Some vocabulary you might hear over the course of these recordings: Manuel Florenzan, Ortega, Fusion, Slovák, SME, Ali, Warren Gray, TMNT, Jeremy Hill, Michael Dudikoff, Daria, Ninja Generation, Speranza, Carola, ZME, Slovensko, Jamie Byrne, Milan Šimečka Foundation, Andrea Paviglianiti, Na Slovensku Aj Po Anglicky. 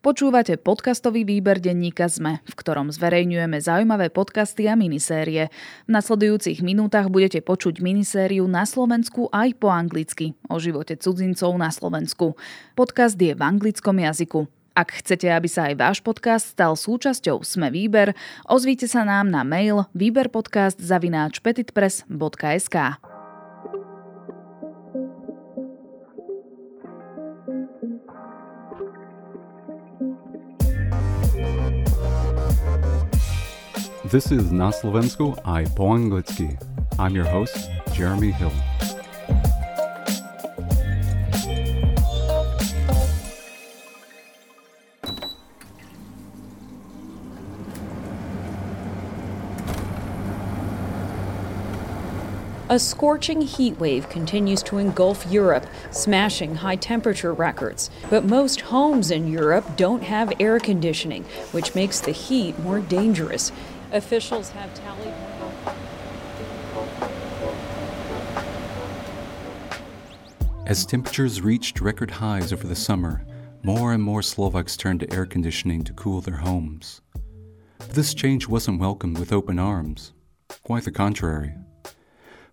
Počúvate podcastový výber denníka ZME, v ktorom zverejňujeme zaujímavé podcasty a minisérie. V nasledujúcich minútach budete počuť minisériu Na Slovensku aj po anglicky o živote cudzincov na Slovensku. Podcast je v anglickom jazyku. Ak chcete, aby sa aj váš podcast stal súčasťou SME Výber, ozvite sa nám na mail výberpodcast@petitpress.sk. This is Na Slovensku aj po anglicky. I'm your host, Jeremy Hill. A scorching heat wave continues to engulf Europe, smashing high temperature records. But most homes in Europe don't have air conditioning, which makes the heat more dangerous. Officials have tallied. As temperatures reached record highs over the summer, more and more Slovaks turned to air conditioning to cool their homes. But this change wasn't welcomed with open arms. Quite the contrary.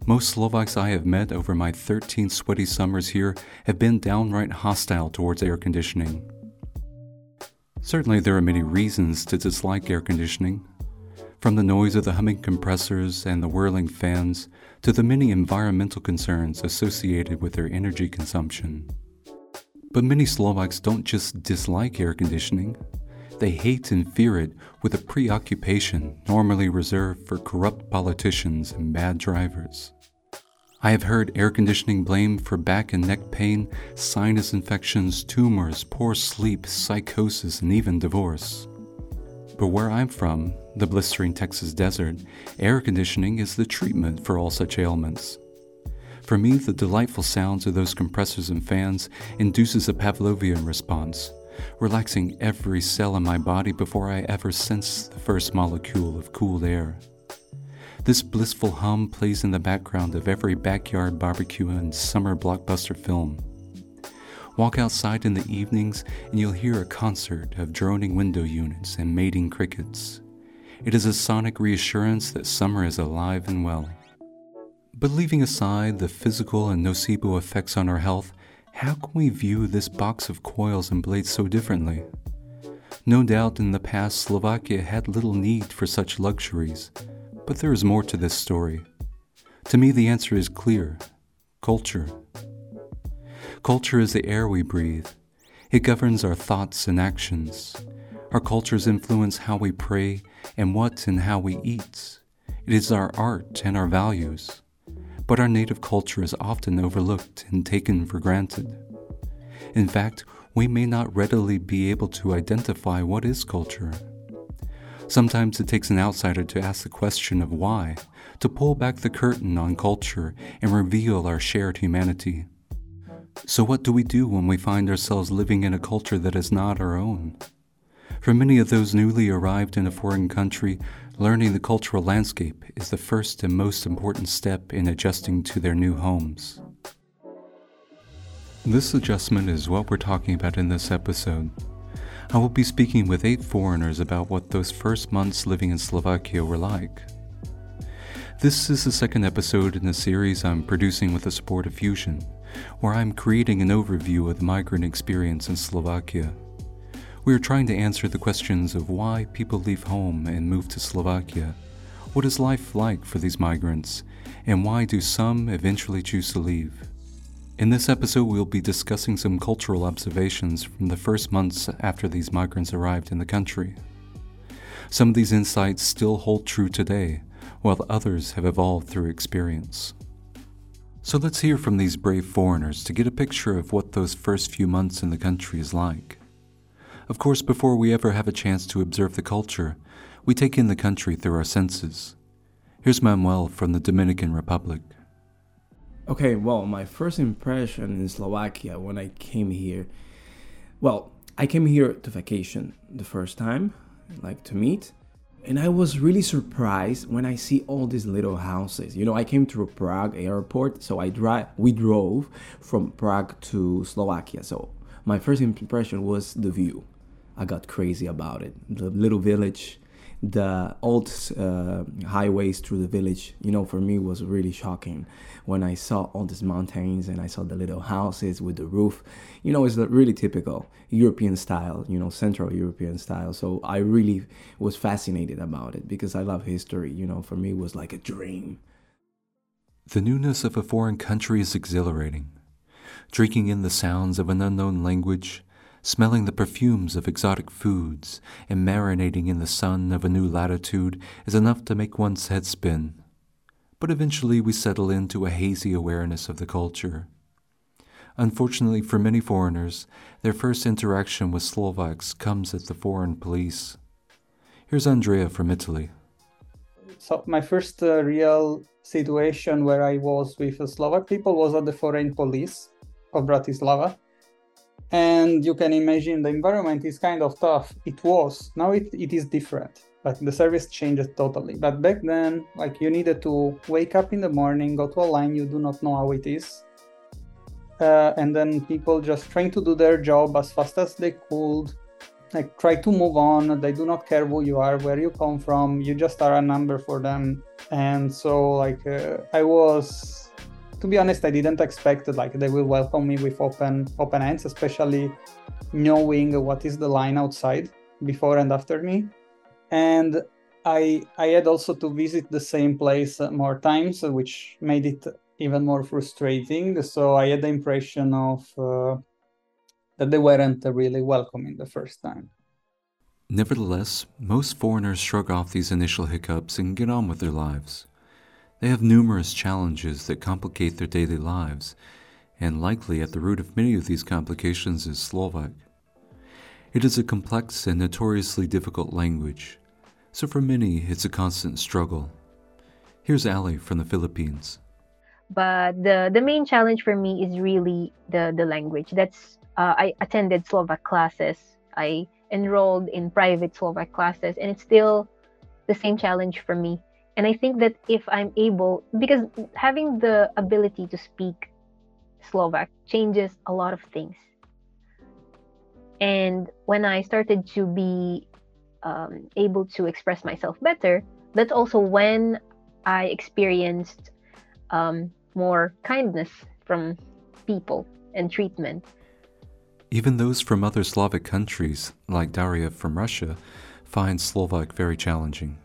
Most Slovaks I have met over my 13 sweaty summers here have been downright hostile towards air conditioning. Certainly there are many reasons to dislike air conditioning. From the noise of the humming compressors and the whirling fans to the many environmental concerns associated with their energy consumption. But many Slovaks don't just dislike air conditioning, they hate and fear it with a preoccupation normally reserved for corrupt politicians and bad drivers. I have heard air conditioning blamed for back and neck pain, sinus infections, tumors, poor sleep, psychosis, and even divorce. But where I'm from, the blistering Texas desert, air conditioning is the treatment for all such ailments. For me, the delightful sounds of those compressors and fans induces a Pavlovian response, relaxing every cell in my body before I ever sense the first molecule of cooled air. This blissful hum plays in the background of every backyard barbecue and summer blockbuster film. Walk outside in the evenings and you'll hear a concert of droning window units and mating crickets. It is a sonic reassurance that summer is alive and well. But leaving aside the physical and nocebo effects on our health, how can we view this box of coils and blades so differently? No doubt in the past Slovakia had little need for such luxuries, but there is more to this story. To me the answer is clear. Culture. Culture is the air we breathe. It governs our thoughts and actions. Our cultures influence how we pray and what and how we eat. It is our art and our values. But our native culture is often overlooked and taken for granted. In fact, we may not readily be able to identify what is culture. Sometimes it takes an outsider to ask the question of why, to pull back the curtain on culture and reveal our shared humanity. So what do we do when we find ourselves living in a culture that is not our own? For many of those newly arrived in a foreign country, learning the cultural landscape is the first and most important step in adjusting to their new homes. This adjustment is what we're talking about in this episode. I will be speaking with 8 foreigners about what those first months living in Slovakia were like. This is the second episode in a series I'm producing with the support of Fusion, where I'm creating an overview of the migrant experience in Slovakia. We are trying to answer the questions of why people leave home and move to Slovakia, what is life like for these migrants, and why do some eventually choose to leave. In this episode, we'll be discussing some cultural observations from the first months after these migrants arrived in the country. Some of these insights still hold true today, while others have evolved through experience. So let's hear from these brave foreigners to get a picture of what those first few months in the country is like. Of course, before we ever have a chance to observe the culture, we take in the country through our senses. Here's Manuel from the Dominican Republic. Okay, well, my first impression in Slovakia when I came here, I came here to vacation the first time, like to meet, and I was really surprised when I see all these little houses. You know, I came through Prague airport, so we drove from Prague to Slovakia, so my first impression was the view. I got crazy about it. The little village, the old highways through the village, you know, for me was really shocking when I saw all these mountains and I saw the little houses with the roof. You know, it's really typical European style, you know, Central European style. So I really was fascinated about it because I love history. You know, for me it was like a dream. The newness of a foreign country is exhilarating. Drinking in the sounds of an unknown language, smelling the perfumes of exotic foods, and marinating in the sun of a new latitude is enough to make one's head spin. But eventually we settle into a hazy awareness of the culture. Unfortunately for many foreigners, their first interaction with Slovaks comes at the foreign police. Here's Andrea from Italy. So my first real situation where I was with the Slovak people was at the foreign police of Bratislava. And you can imagine the environment is kind of tough. It was. Now it is different. Like the service changes totally. But back then, like you needed to wake up in the morning, go to a line, you do not know how it is. And then people just trying to do their job as fast as they could. Like try to move on. They do not care who you are, where you come from. You just are a number for them. And so like I was... To be honest, I didn't expect that like they will welcome me with open hands, especially knowing what is the line outside before and after me. And I had also to visit the same place more times, which made it even more frustrating. So I had the impression of that they weren't really welcoming the first time. Nevertheless, most foreigners shrug off these initial hiccups and get on with their lives. They have numerous challenges that complicate their daily lives, and likely at the root of many of these complications is Slovak. It is a complex and notoriously difficult language, so for many it's a constant struggle. Here's Ali from the Philippines. But the main challenge for me is really the language. That's I attended Slovak classes, I enrolled in private Slovak classes, and it's still the same challenge for me. And I think that if I'm able, because having the ability to speak Slovak changes a lot of things. And when I started to be able to express myself better, that's also when I experienced more kindness from people and treatment. Even those from other Slavic countries, like Daria from Russia, find Slovak very challenging.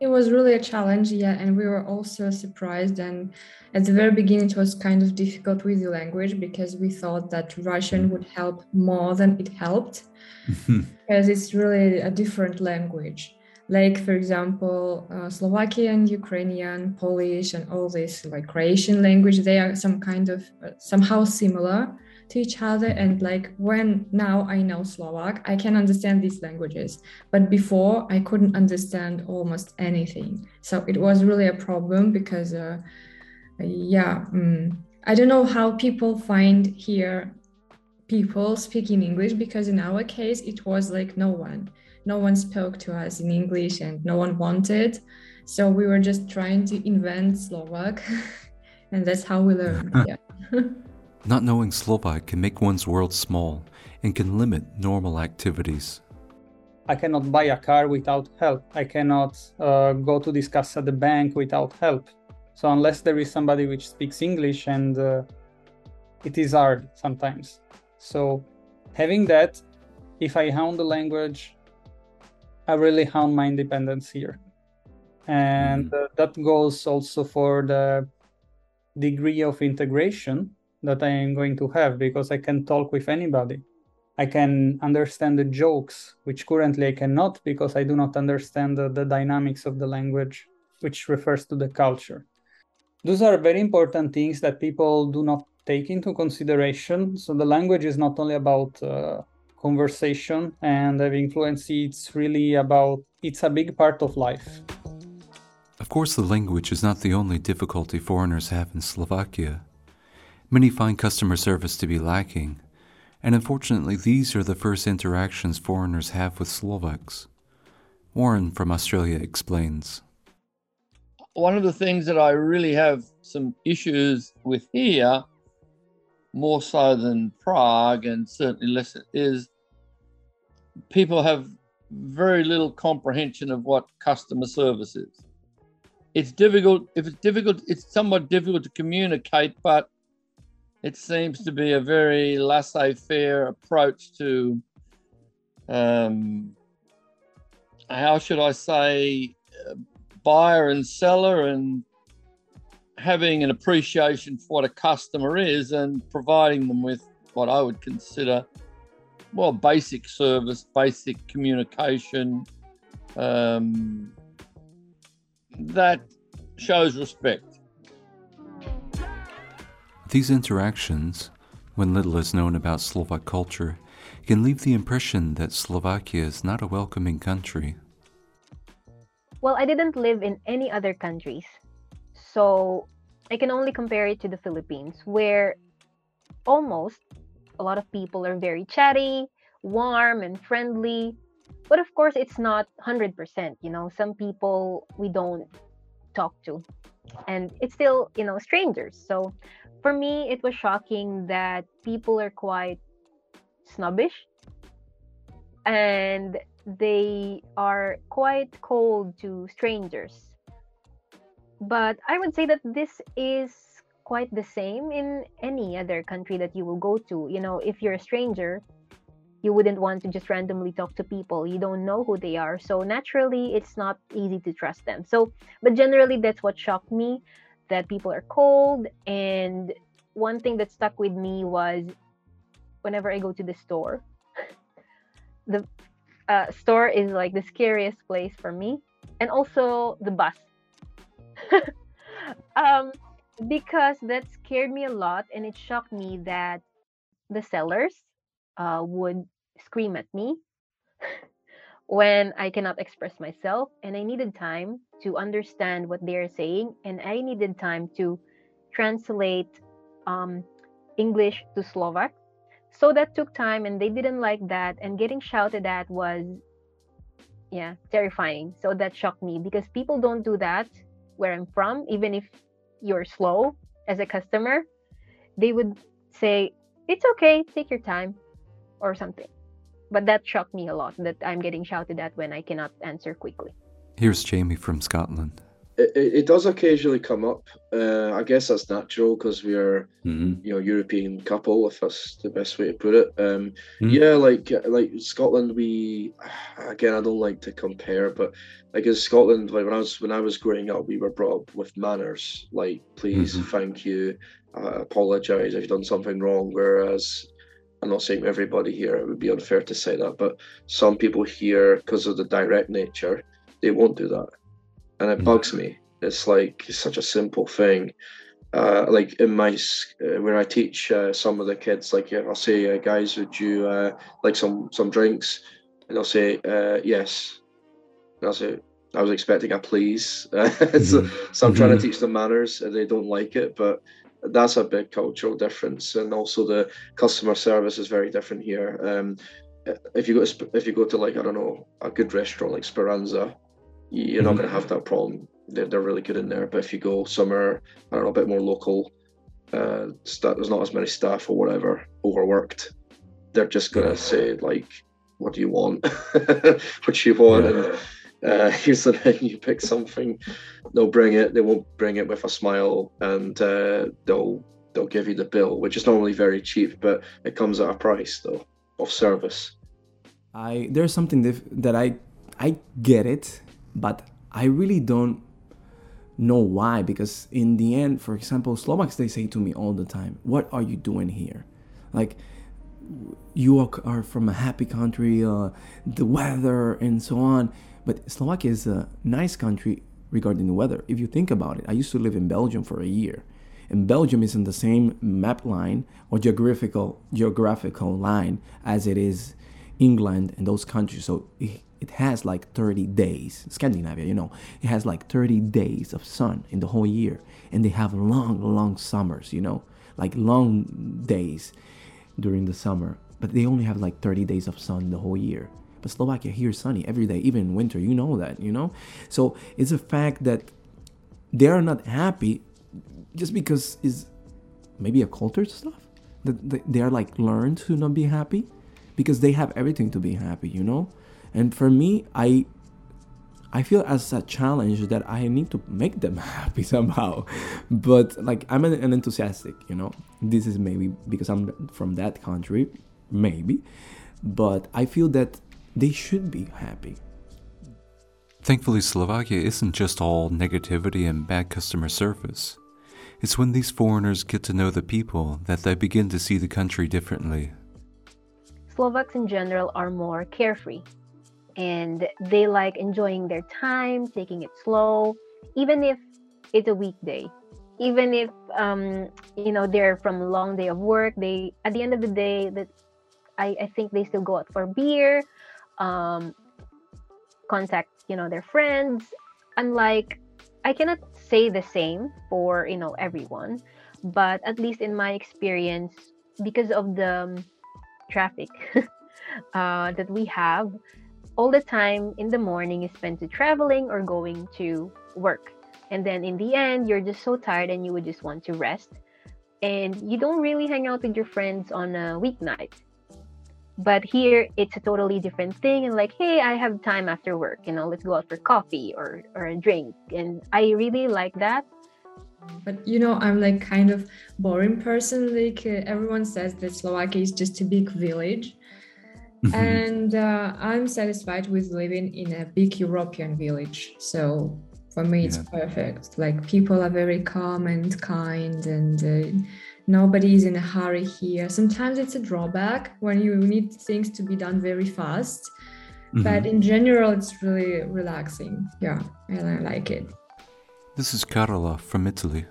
It was really a challenge, yeah, and we were also surprised, and at the very beginning it was kind of difficult with the language because we thought that Russian would help more than it helped because it's really a different language. Like, for example, Slovakian, Ukrainian, Polish and all this like Croatian language, they are some kind of somehow similar to each other, and like when now I know Slovak, I can understand these languages, but before I couldn't understand almost anything. So it was really a problem because I don't know how people find here people speaking English, because in our case it was like no one spoke to us in English and no one wanted, so we were just trying to invent Slovak and that's how we learned. Yeah. Not knowing Slovak can make one's world small and can limit normal activities. I cannot buy a car without help. I cannot go to discuss at the bank without help. So unless there is somebody which speaks English, and it is hard sometimes. So having that, if I hound the language, I really hound my independence here. And that goes also for the degree of integration that I am going to have, because I can talk with anybody. I can understand the jokes, which currently I cannot because I do not understand the dynamics of the language, which refers to the culture. Those are very important things that people do not take into consideration. So the language is not only about conversation and having fluency, it's a big part of life. Of course, the language is not the only difficulty foreigners have in Slovakia. Many find customer service to be lacking, and unfortunately these are the first interactions foreigners have with Slovaks. Warren from Australia explains. One of the things that I really have some issues with here, more so than Prague and certainly less, is people have very little comprehension of what customer service is. It's difficult. If it's difficult, it's somewhat difficult to communicate, but it seems to be a very laissez-faire approach to, how should I say, buyer and seller, and having an appreciation for what a customer is and providing them with what I would consider, well, basic service, basic communication, that shows respect. These interactions, when little is known about Slovak culture, can leave the impression that Slovakia is not a welcoming country. Well, I didn't live in any other countries, so I can only compare it to the Philippines, where almost a lot of people are very chatty, warm, and friendly. But of course, it's not 100%, you know, some people we don't talk to, and it's still, you know, strangers. So for me, it was shocking that people are quite snobbish and they are quite cold to strangers. But I would say that this is quite the same in any other country that you will go to. You know, if you're a stranger, you wouldn't want to just randomly talk to people. You don't know who they are. So naturally, it's not easy to trust them. So, but generally, that's what shocked me, that people are cold. And one thing that stuck with me was whenever I go to the store, the store is like the scariest place for me. And also the bus. Because that scared me a lot. And it shocked me that the sellers would scream at me when I cannot express myself, and I needed time to understand what they're saying, and I needed time to translate English to Slovak. So that took time, and they didn't like that, and getting shouted at was terrifying. So that shocked me, because people don't do that where I'm from. Even if you're slow as a customer, they would say, "It's okay, take your time," or something. But that shocked me a lot, that I'm getting shouted at when I cannot answer quickly. Here's Jamie from Scotland. It does occasionally come up. I guess that's natural, because we are, you know, European couple, if that's the best way to put it. Yeah, like Scotland, we, again, I don't like to compare, but like in Scotland, like when I was growing up, we were brought up with manners, like please, thank you, apologise if you've done something wrong. Whereas, I'm not saying everybody here, it would be unfair to say that, but some people here, because of the direct nature, they won't do that. And it bugs me. It's like such a simple thing. Like in my, where I teach some of the kids, like I'll say, guys, would you like some drinks? And they'll say, yes. And I'll say, I was expecting a please. So I'm trying to teach them manners, and they don't like it. But that's a big cultural difference. And also the customer service is very different here. If you go to like, I don't know, a good restaurant like Speranza, you're not going to have that problem. They're really good in there. But if you go somewhere, I don't know, a bit more local, there's not as many staff or whatever, overworked, they're just going to say, like, what do you want? And here's the thing, you pick something, they'll bring it. They won't bring it with a smile, and they'll give you the bill, which is normally very cheap, but it comes at a price, though, of service. There's something that I get it, but I really don't know why, because in the end, for example, Slovaks, they say to me all the time, "What are you doing here? Like, you are from a happy country, the weather and so on." But Slovakia is a nice country regarding the weather. If you think about it, I used to live in Belgium for a year, and Belgium is in the same map line or geographical line as it is England and those countries. So it has like 30 days, Scandinavia, you know, it has like 30 days of sun in the whole year. And they have long, long summers, you know, like long days during the summer. But they only have like 30 days of sun the whole year. But Slovakia, here sunny every day, even in winter, you know that, you know. So it's a fact that they are not happy just because it's maybe a culture stuff. That they are like learned to not be happy. because they have everything to be happy, you know? And for me, I feel as a challenge that I need to make them happy somehow. But like, I'm an enthusiastic, you know? This is maybe because I'm from that country, maybe. But I feel that they should be happy. Thankfully, Slovakia isn't just all negativity and bad customer service. It's when these foreigners get to know the people that they begin to see the country differently. Slovaks in general are more carefree, and they like enjoying their time, taking it slow, even if it's a weekday. Even if, they're from a long day of work, they, at the end of the day, I think they still go out for beer, contact, their friends. Unlike, I cannot say the same for, everyone, but at least in my experience, because of the traffic that we have, all the time in the morning is spent to traveling or going to work. And then in the end, you're just so tired and you would just want to rest. And you don't really hang out with your friends on a weeknight. But here, it's a totally different thing. And like, hey, I have time after work, let's go out for coffee or a drink. And I really like that. But, I'm like kind of boring person. Like everyone says that Slovakia is just a big village. Mm-hmm. And I'm satisfied with living in a big European village. So for me, it's perfect. Like people are very calm and kind and... Nobody is in a hurry here. Sometimes it's a drawback when you need things to be done very fast. Mm-hmm. But in general, it's really relaxing. Yeah, and I like it. This is Carola from Italy.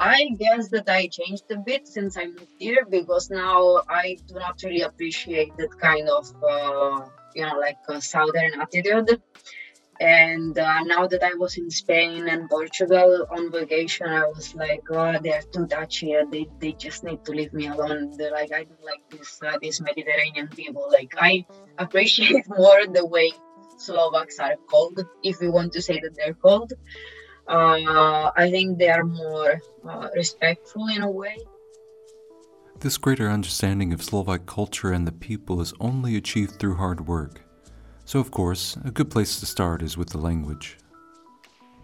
I guess that I changed a bit since I moved here, because now I do not really appreciate that kind of, southern attitude. And now that I was in Spain and Portugal on vacation, I was like, oh, they're too touchy. They just need to leave me alone. They're like, I don't like these Mediterranean people. Like, I appreciate more the way Slovaks are cold, if you want to say that they're cold. I think they are more respectful in a way. This greater understanding of Slovak culture and the people is only achieved through hard work. So, of course, a good place to start is with the language.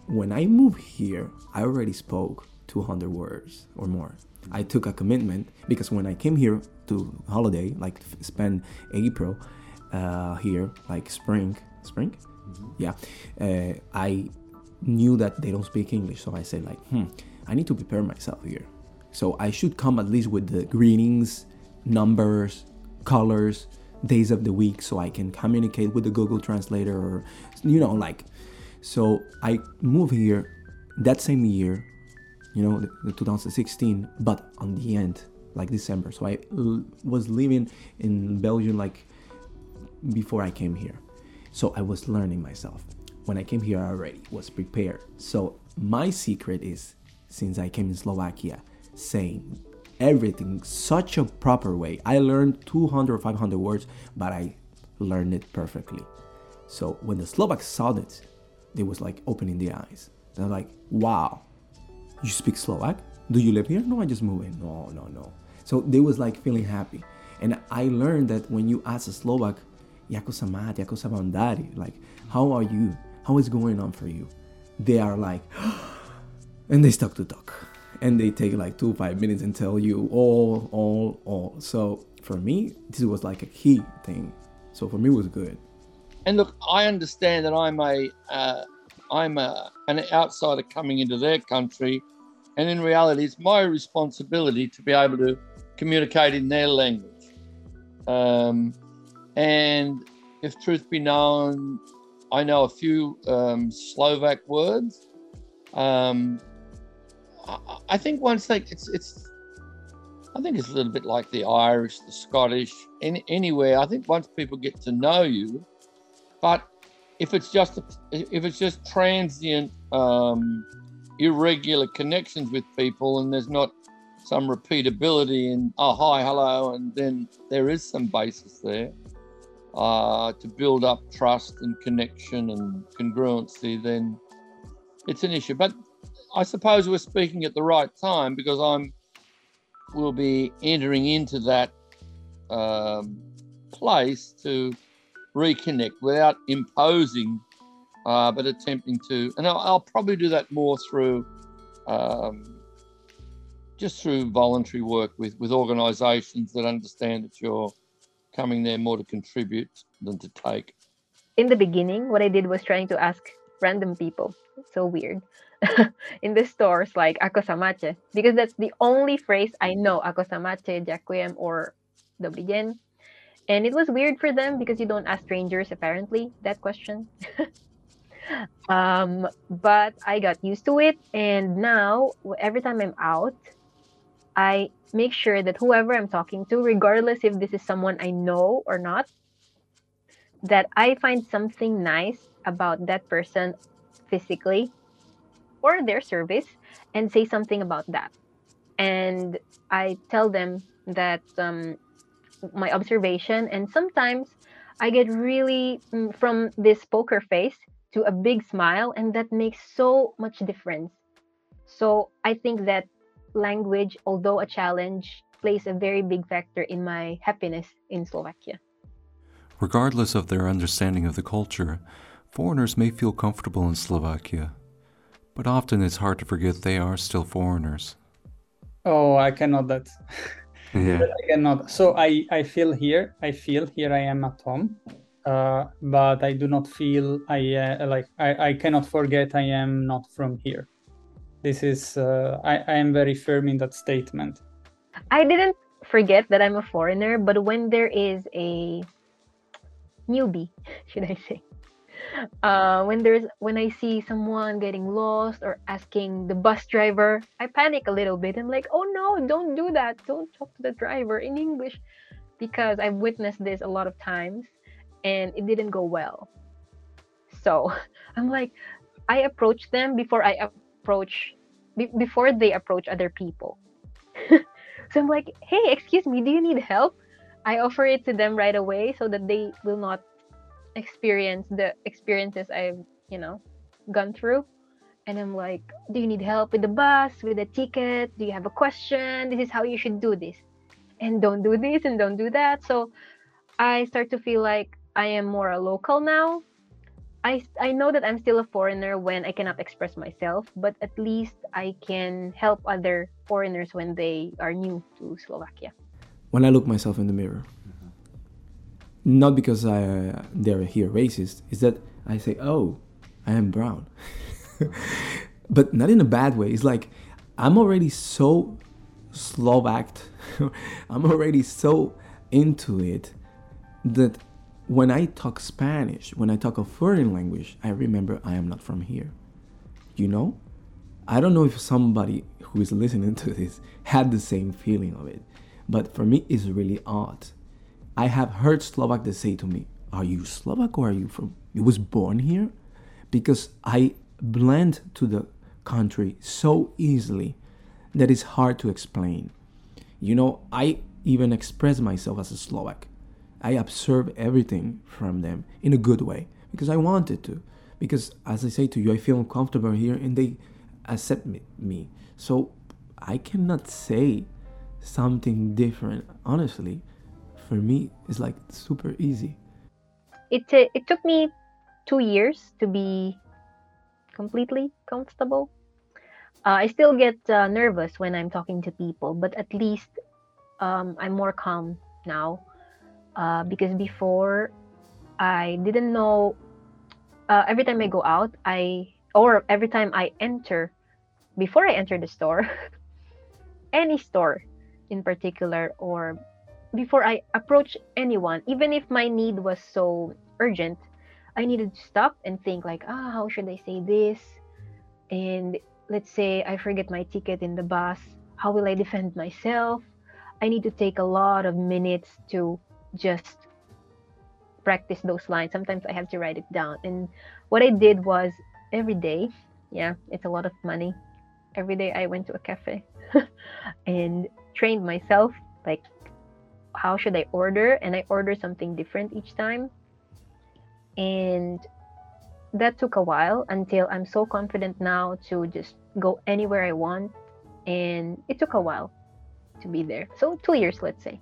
When I moved here, I already spoke 200 words or more. I took a commitment because when I came here to holiday, like spend April here, like spring? Mm-hmm. Yeah. I knew that they don't speak English. So I said like, I need to prepare myself here. So I should come at least with the greetings, numbers, colors, days of the week, so I can communicate with the Google Translator or, So I moved here that same year, the 2016, but on the end, like December. So I was living in Belgium, like before I came here. So I was learning myself. When I came here, I already was prepared. So my secret is, since I came in Slovakia, saying everything such a proper way. I learned 200 or 500 words, but I learned it perfectly. So when the Slovaks saw it, they was like opening their eyes. They're like, wow, you speak Slovak? Do you live here? No, I just moved in. No. So they was like feeling happy. And I learned that when you ask a Slovak, jako sa máte, jako sa vám darí, like, how are you? How is going on for you? They are like, and they start to talk. And they take like 2-5 minutes and tell you all. So for me, this was like a key thing. So for me, it was good. And look, I understand that I'm an outsider coming into their country, and in reality, it's my responsibility to be able to communicate in their language. And if truth be known, I know a few Slovak words. I think it's a little bit like the Irish, the Scottish, anywhere. I think once people get to know you, but if it's just transient, irregular connections with people, and there's not some repeatability and hi, hello, and then there is some basis there to build up trust and connection and congruency, then it's an issue. But I suppose we're speaking at the right time, because we'll be entering into that place to reconnect without imposing, but attempting to. And I'll probably do that more through just through voluntary work with organisations that understand that you're coming there more to contribute than to take. In the beginning, what I did was trying to ask random people. It's so weird. In the stores, like, ako sa máte? Because that's the only phrase I know, ako sa máte, ďakujem, or dobrý deň. And it was weird for them because you don't ask strangers, apparently, that question. But I got used to it. And now, every time I'm out, I make sure that whoever I'm talking to, regardless if this is someone I know or not, that I find something nice about that person physically or their service and say something about that. And I tell them that my observation, and sometimes I get really from this poker face to a big smile, and that makes so much difference. So I think that language, although a challenge, plays a very big factor in my happiness in Slovakia. Regardless of their understanding of the culture, foreigners may feel comfortable in Slovakia, but often it's hard to forget they are still foreigners. Oh, I cannot that. Yeah. I cannot. So I feel here. I am at home, but I do not feel I cannot forget I am not from here. This is I am very firm in that statement. I didn't forget that I'm a foreigner, but when there is a newbie, should I say, when I see someone getting lost or asking the bus driver, I panic a little bit. I'm like, oh no, don't do that. Don't talk to the driver in English, because I've witnessed this a lot of times and it didn't go well. So I'm like, I approach them before they approach other people. So I'm like, hey, excuse me, do you need help? I offer it to them right away so that they will not experience the experiences I've gone through. And I'm like, do you need help with the bus, with the ticket? Do you have a question? This is how you should do this, and don't do this and don't do that. So I start to feel like I am more a local now. I know that I'm still a foreigner when I cannot express myself, but at least I can help other foreigners when they are new to Slovakia. When I look myself in the mirror, not because they're here racist, is that I say, oh, I am brown. But not in a bad way. It's like, I'm already so Slovak, I'm already so into it that when I talk Spanish, when I talk a foreign language, I remember I am not from here. You know? I don't know if somebody who is listening to this had the same feeling of it, but for me, it's really odd. I have heard Slovak that say to me, are you Slovak or are you from, you was born here? Because I blend to the country so easily that it's hard to explain. You know, I even express myself as a Slovak. I observe everything from them in a good way because I wanted to. Because as I say to you, I feel comfortable here and they accept me. So I cannot say something different. Honestly, for me, it's like super easy. It took me 2 years to be completely comfortable. I still get nervous when I'm talking to people, but at least I'm more calm now. Because before, I didn't know, every time I go out, or every time I enter, before I enter the store, any store in particular, or before I approach anyone, even if my need was so urgent, I needed to stop and think like, how should I say this? And let's say I forget my ticket in the bus. How will I defend myself? I need to take a lot of minutes to just practice those lines. Sometimes I have to write it down. And what I did was every day, it's a lot of money. Every day I went to a cafe and trained myself, like, how should I order? And I order something different each time. And that took a while until I'm so confident now to just go anywhere I want. And it took a while to be there. So 2 years, let's say.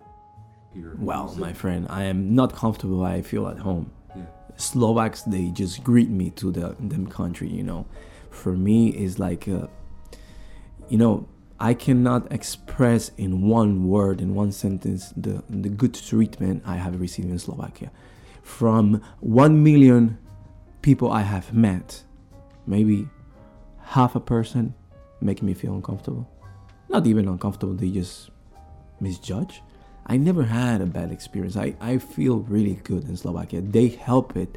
Well, my friend, I am not comfortable. I feel at home. Yeah. Slovaks, they just greet me to them country, you know. For me, it's like, you know, I cannot express in one word, in one sentence, the good treatment I have received in Slovakia. From 1 million people I have met, maybe half a person make me feel uncomfortable. Not even uncomfortable, they just misjudge. I never had a bad experience. I feel really good in Slovakia. They help it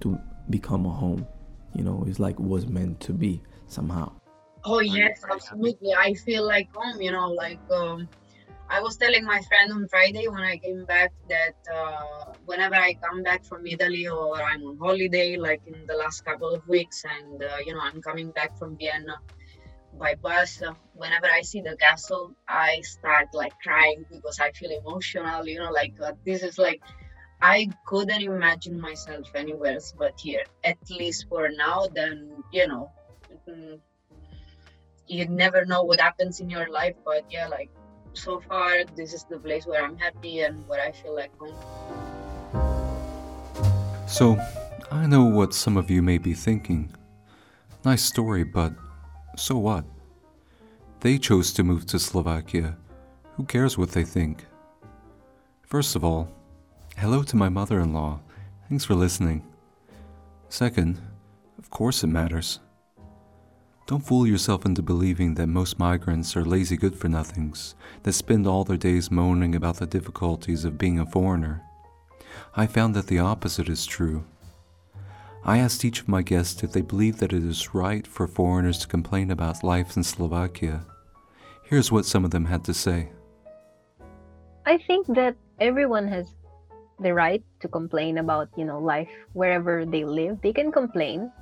to become a home. You know, it's like was meant to be somehow. Oh yes, absolutely. I feel like home, you know, like I was telling my friend on Friday when I came back that whenever I come back from Italy or I'm on holiday, like in the last couple of weeks, and, you know, I'm coming back from Vienna by bus, whenever I see the castle, I start like crying because I feel emotional, you know, like this is like, I couldn't imagine myself anywhere else but here, at least for now. Then, you know, you never know what happens in your life, but yeah, like so far, this is the place where I'm happy and where I feel like home. So, I know what some of you may be thinking. Nice story, but so what? They chose to move to Slovakia. Who cares what they think? First of all, hello to my mother-in-law. Thanks for listening. Second, of course it matters. Don't fool yourself into believing that most migrants are lazy good-for-nothings that spend all their days moaning about the difficulties of being a foreigner. I found that the opposite is true. I asked each of my guests if they believe that it is right for foreigners to complain about life in Slovakia. Here's what some of them had to say. I think that everyone has the right to complain about, you know, life wherever they live. They can complain.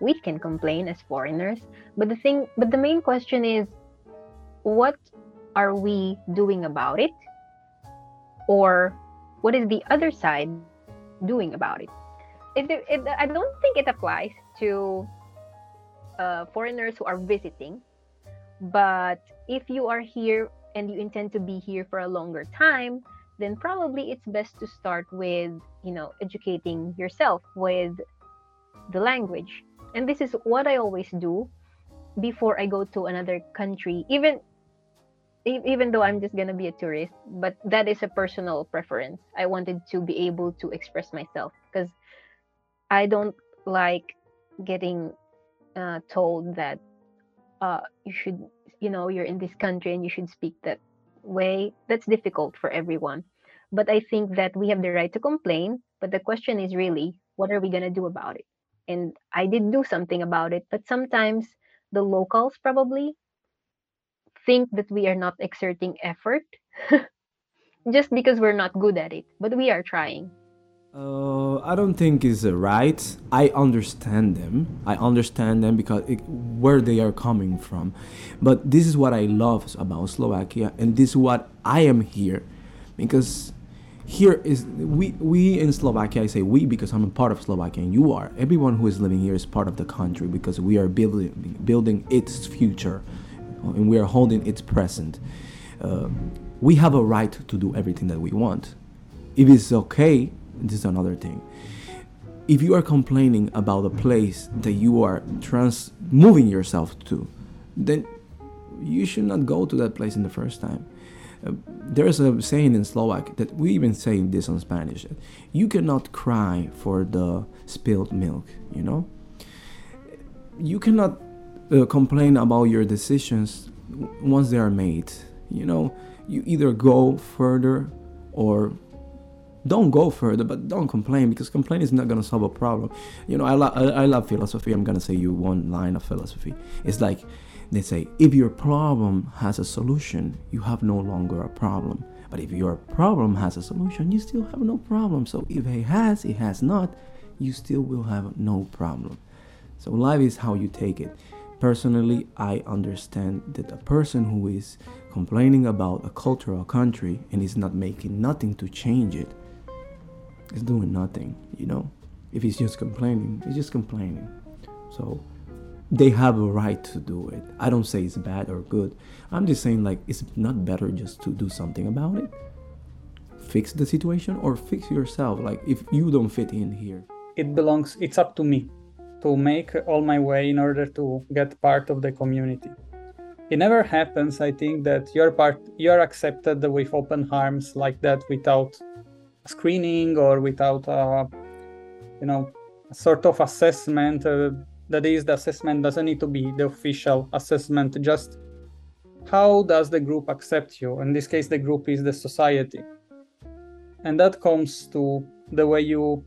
We can complain as foreigners, but the main question is, what are we doing about it? Or what is the other side doing about it? I don't think it applies to foreigners who are visiting, but if you are here and you intend to be here for a longer time, then probably it's best to start with, you know, educating yourself with the language. And this is what I always do before I go to another country, even though I'm just going to be a tourist, but that is a personal preference. I wanted to be able to express myself because I don't like getting told that you should, you know, you're in this country and you should speak that way. That's difficult for everyone. But I think that we have the right to complain, but the question is really, what are we going to do about it? And I did do something about it, but sometimes the locals probably think that we are not exerting effort just because we're not good at it, but we are trying. I don't think it's right. I understand them because where they are coming from. But this is what I love about Slovakia, and this is what I am here. Because here is, we in Slovakia, I say we because I'm a part of Slovakia and you are. Everyone who is living here is part of the country because we are building its future and we are holding its present. We have a right to do everything that we want. If it's okay, this is another thing. If you are complaining about a place that you are moving yourself to, then you should not go to that place in the first time. There is a saying in Slovak that we even say this in Spanish. You cannot cry for the spilled milk, you know? You cannot complain about your decisions once they are made, you know? You either go further or don't go further, but don't complain, because complaining is not going to solve a problem. You know, I love philosophy. I'm going to say you one line of philosophy. It's like, they say, if your problem has a solution, you have no longer a problem. But if your problem has a solution, you still have no problem. So if it has not, you still will have no problem. So life is how you take it. Personally, I understand that a person who is complaining about a culture or a country and is not making nothing to change it is doing nothing, you know? If he's just complaining, he's just complaining. So they have a right to do it. I don't say it's bad or good. I'm just saying, like, it's not better just to do something about it. fix the situation or fix yourself, like if you don't fit in here? It's up to me to make all my way in order to get part of the community. It never happens, I think, that you're accepted with open arms like that without screening or without a sort of assessment. That is, the assessment doesn't need to be the official assessment, just how does the group accept you? In this case, the group is the society. And that comes to the way you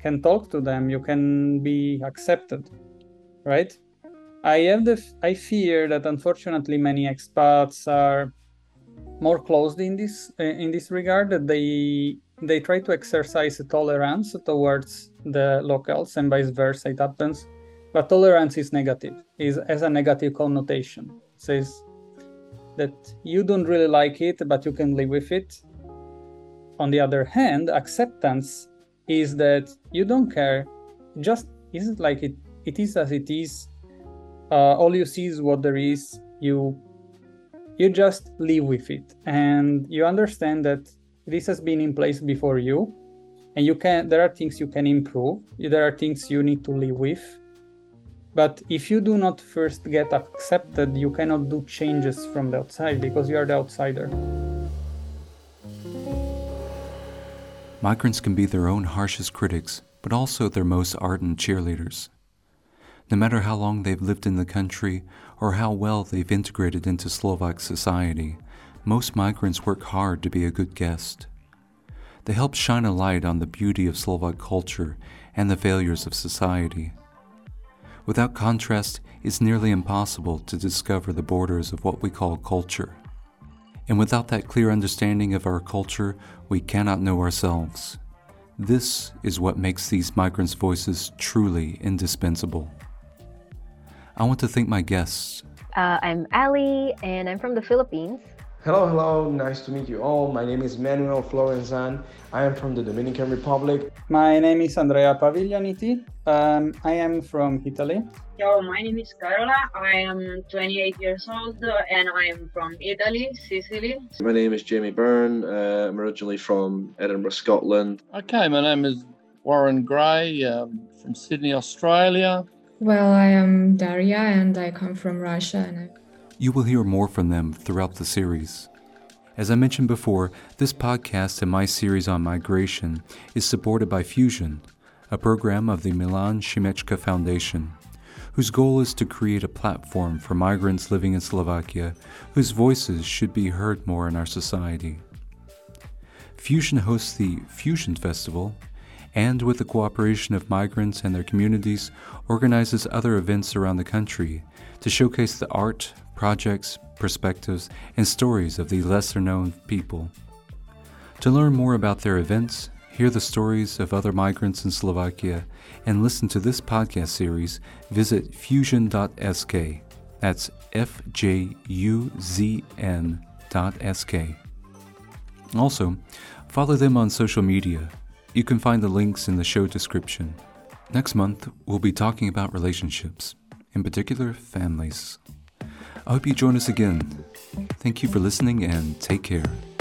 can talk to them, you can be accepted, right? I fear that unfortunately many expats are more closed in this regard, that they try to exercise a tolerance towards the locals, and vice versa it happens. But tolerance is negative, has a negative connotation. It says that you don't really like it, but you can live with it. On the other hand, acceptance is that you don't care, just isn't like it. It is as it is. All you see is what there is. You just live with it, and you understand that this has been in place before you, and there are things you can improve. There are things you need to live with. But if you do not first get accepted, you cannot do changes from the outside because you are the outsider. Migrants can be their own harshest critics, but also their most ardent cheerleaders. No matter how long they've lived in the country or how well they've integrated into Slovak society, most migrants work hard to be a good guest. They help shine a light on the beauty of Slovak culture and the failures of society. Without contrast, it's nearly impossible to discover the borders of what we call culture. And without that clear understanding of our culture, we cannot know ourselves. This is what makes these migrants' voices truly indispensable. I want to thank my guests. I'm Ali, and I'm from the Philippines. Hello, nice to meet you all. My name is Manuel Florenzan. I am from the Dominican Republic. My name is Andrea Paviglianiti. I am from Italy. Yo, my name is Carola. I am 28 years old and I am from Italy, Sicily. My name is Jamie Byrne. I'm originally from Edinburgh, Scotland. Okay, my name is Warren Gray, from Sydney, Australia. Well, I am Daria and I come from Russia. You will hear more from them throughout the series. As I mentioned before, this podcast and my series on migration is supported by Fusion, a program of the Milan Šimečka Foundation, whose goal is to create a platform for migrants living in Slovakia whose voices should be heard more in our society. Fusion hosts the Fusion Festival, and with the cooperation of migrants and their communities, organizes other events around the country to showcase the art, projects, perspectives, and stories of the lesser-known people. To learn more about their events, hear the stories of other migrants in Slovakia, and listen to this podcast series, visit fusion.sk. That's FJUZN.sk. Also, follow them on social media. You can find the links in the show description. Next month, we'll be talking about relationships, in particular, families. I hope you join us again. Thank you for listening and take care.